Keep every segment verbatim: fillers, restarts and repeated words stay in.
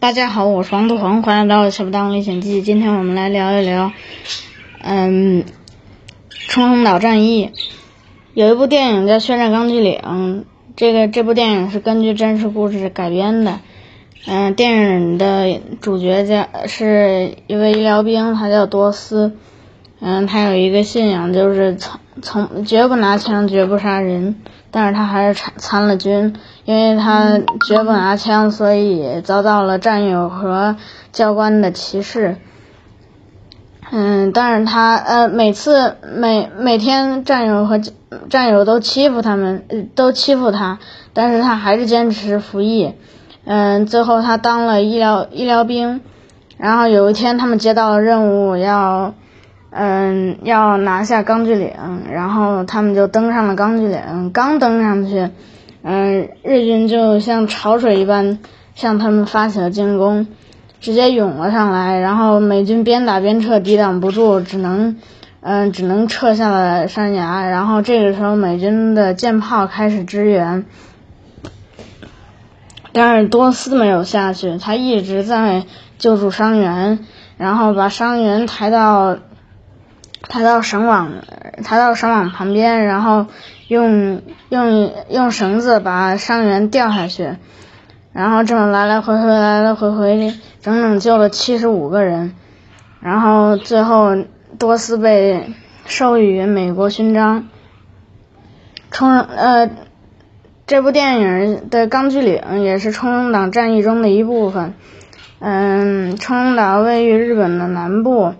大家好，我是黄豆黄，欢迎来到《小不当历险记》。今天我们来聊一聊，嗯，冲绳岛战役。有一部电影叫《血战钢锯岭》，这个这部电影是根据真实故事改编的。嗯，电影的主角叫是一位医疗兵，他叫多斯。嗯，他有一个信仰，就是从从绝不拿枪，绝不杀人。但是他还是参了军，因为他绝不拿枪，所以遭到了战友和教官的歧视。嗯，但是他呃每次每每天战友和战友都欺负他们、呃，都欺负他，但是他还是坚持服役。嗯，最后他当了医疗医疗兵，然后有一天他们接到了任务要。嗯，要拿下钢锯岭，然后他们就登上了钢锯岭。刚登上去，嗯，日军就像潮水一般向他们发起了进攻，直接涌了上来。然后美军边打边撤，抵挡不住，只能，嗯，只能撤下了山崖。然后这个时候，美军的舰炮开始支援，但是多斯没有下去，他一直在救助伤员，然后把伤员抬到。抬到绳网，抬到绳网旁边，然后用用用绳子把伤员吊下去，然后这么来来回回，来来回回，整整救了七十五个人。然后最后，多斯被授予美国勋章。冲绳呃，这部电影的钢锯岭也是冲绳岛战役中的一部分。嗯，冲绳岛位于日本的南部。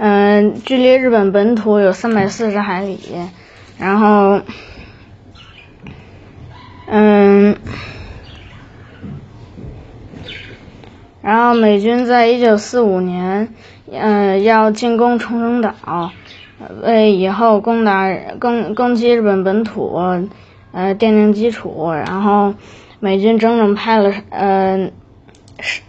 嗯，距离日本本土有三百四十海里，然后，嗯，然后美军在一九四五年，嗯，要进攻冲绳岛，为以后攻打攻攻击日本本土，呃，奠定基础。然后，美军整整派了，嗯、呃，是。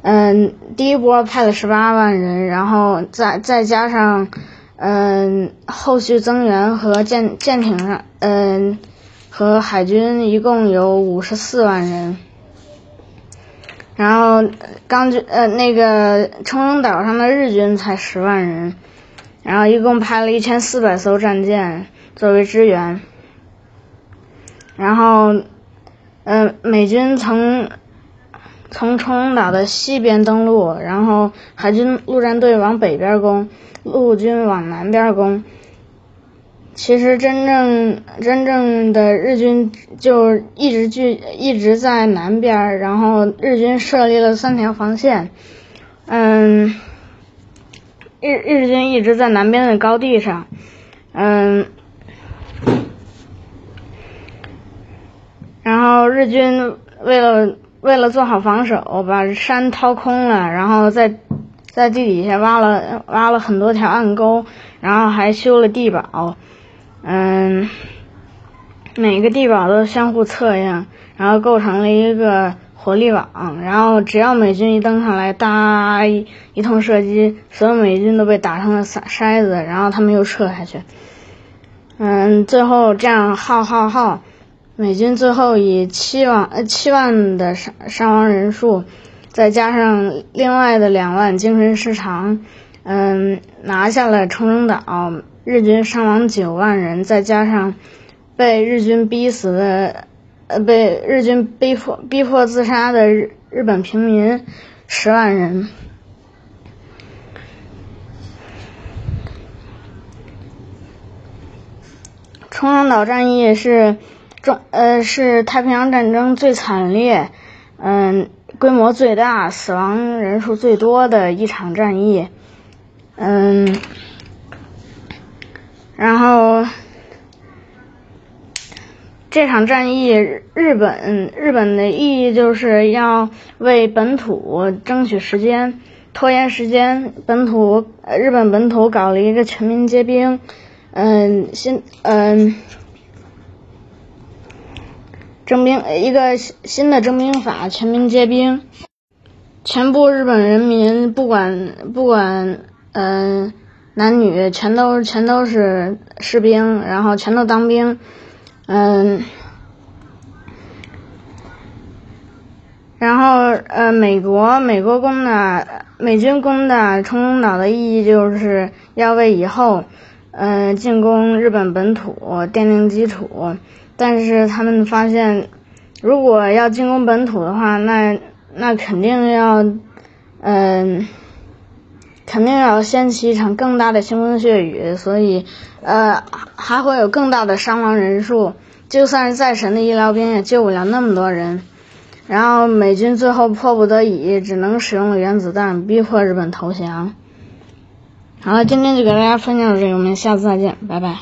嗯，第一波派了十八万人，然后再再加上，嗯，后续增援和舰舰艇上，嗯，和海军一共有五十四万人。然后钢锯呃那个冲绳岛上的日军才十万人，然后一共派了一千四百艘战舰作为支援。然后，嗯，美军从。从冲绳岛的西边登陆，然后海军陆战队往北边攻，陆军往南边攻。其实真正真正的日军就一直聚一直在南边，然后日军设立了三条防线。嗯，日日军一直在南边的高地上，嗯。然后日军为了为了做好防守，把山掏空了，然后在在地底下挖了挖了很多条暗沟，然后还修了地堡。嗯，每个地堡都相互测验，然后构成了一个火力网。然后只要美军一登上来，哒一一通射击，所有美军都被打成了筛子，然后他们又撤下去。嗯，最后这样耗耗耗。美军最后以七万呃七万的伤伤亡人数，再加上另外的两万精神失常，嗯，拿下了冲绳岛。日军伤亡九万人，再加上被日军逼死的，呃，被日军逼迫逼迫自杀的日日本平民十万人。冲绳岛战役是。中呃是太平洋战争最惨烈，嗯，规模最大，死亡人数最多的一场战役。嗯，然后这场战役日本日本的意义就是要为本土争取时间，拖延时间，本土日本本土搞了一个全民皆兵。嗯，新嗯。征兵一个新的征兵法，全民皆兵，全部日本人民不管不管嗯、呃、男女，全都全都是士兵，然后全都当兵，嗯、呃，然后呃，美国美国攻打美军攻打冲绳岛的意义就是要为以后呃进攻日本本土奠定基础，但是他们发现如果要进攻本土的话，那那肯定要嗯、呃、肯定要掀起一场更大的腥风血雨，所以呃还会有更大的伤亡人数，就算是再神的医疗兵也救不了那么多人。然后美军最后迫不得已只能使用原子弹逼迫日本投降。好了，今天就给大家分享到这里，我们下次再见，拜拜。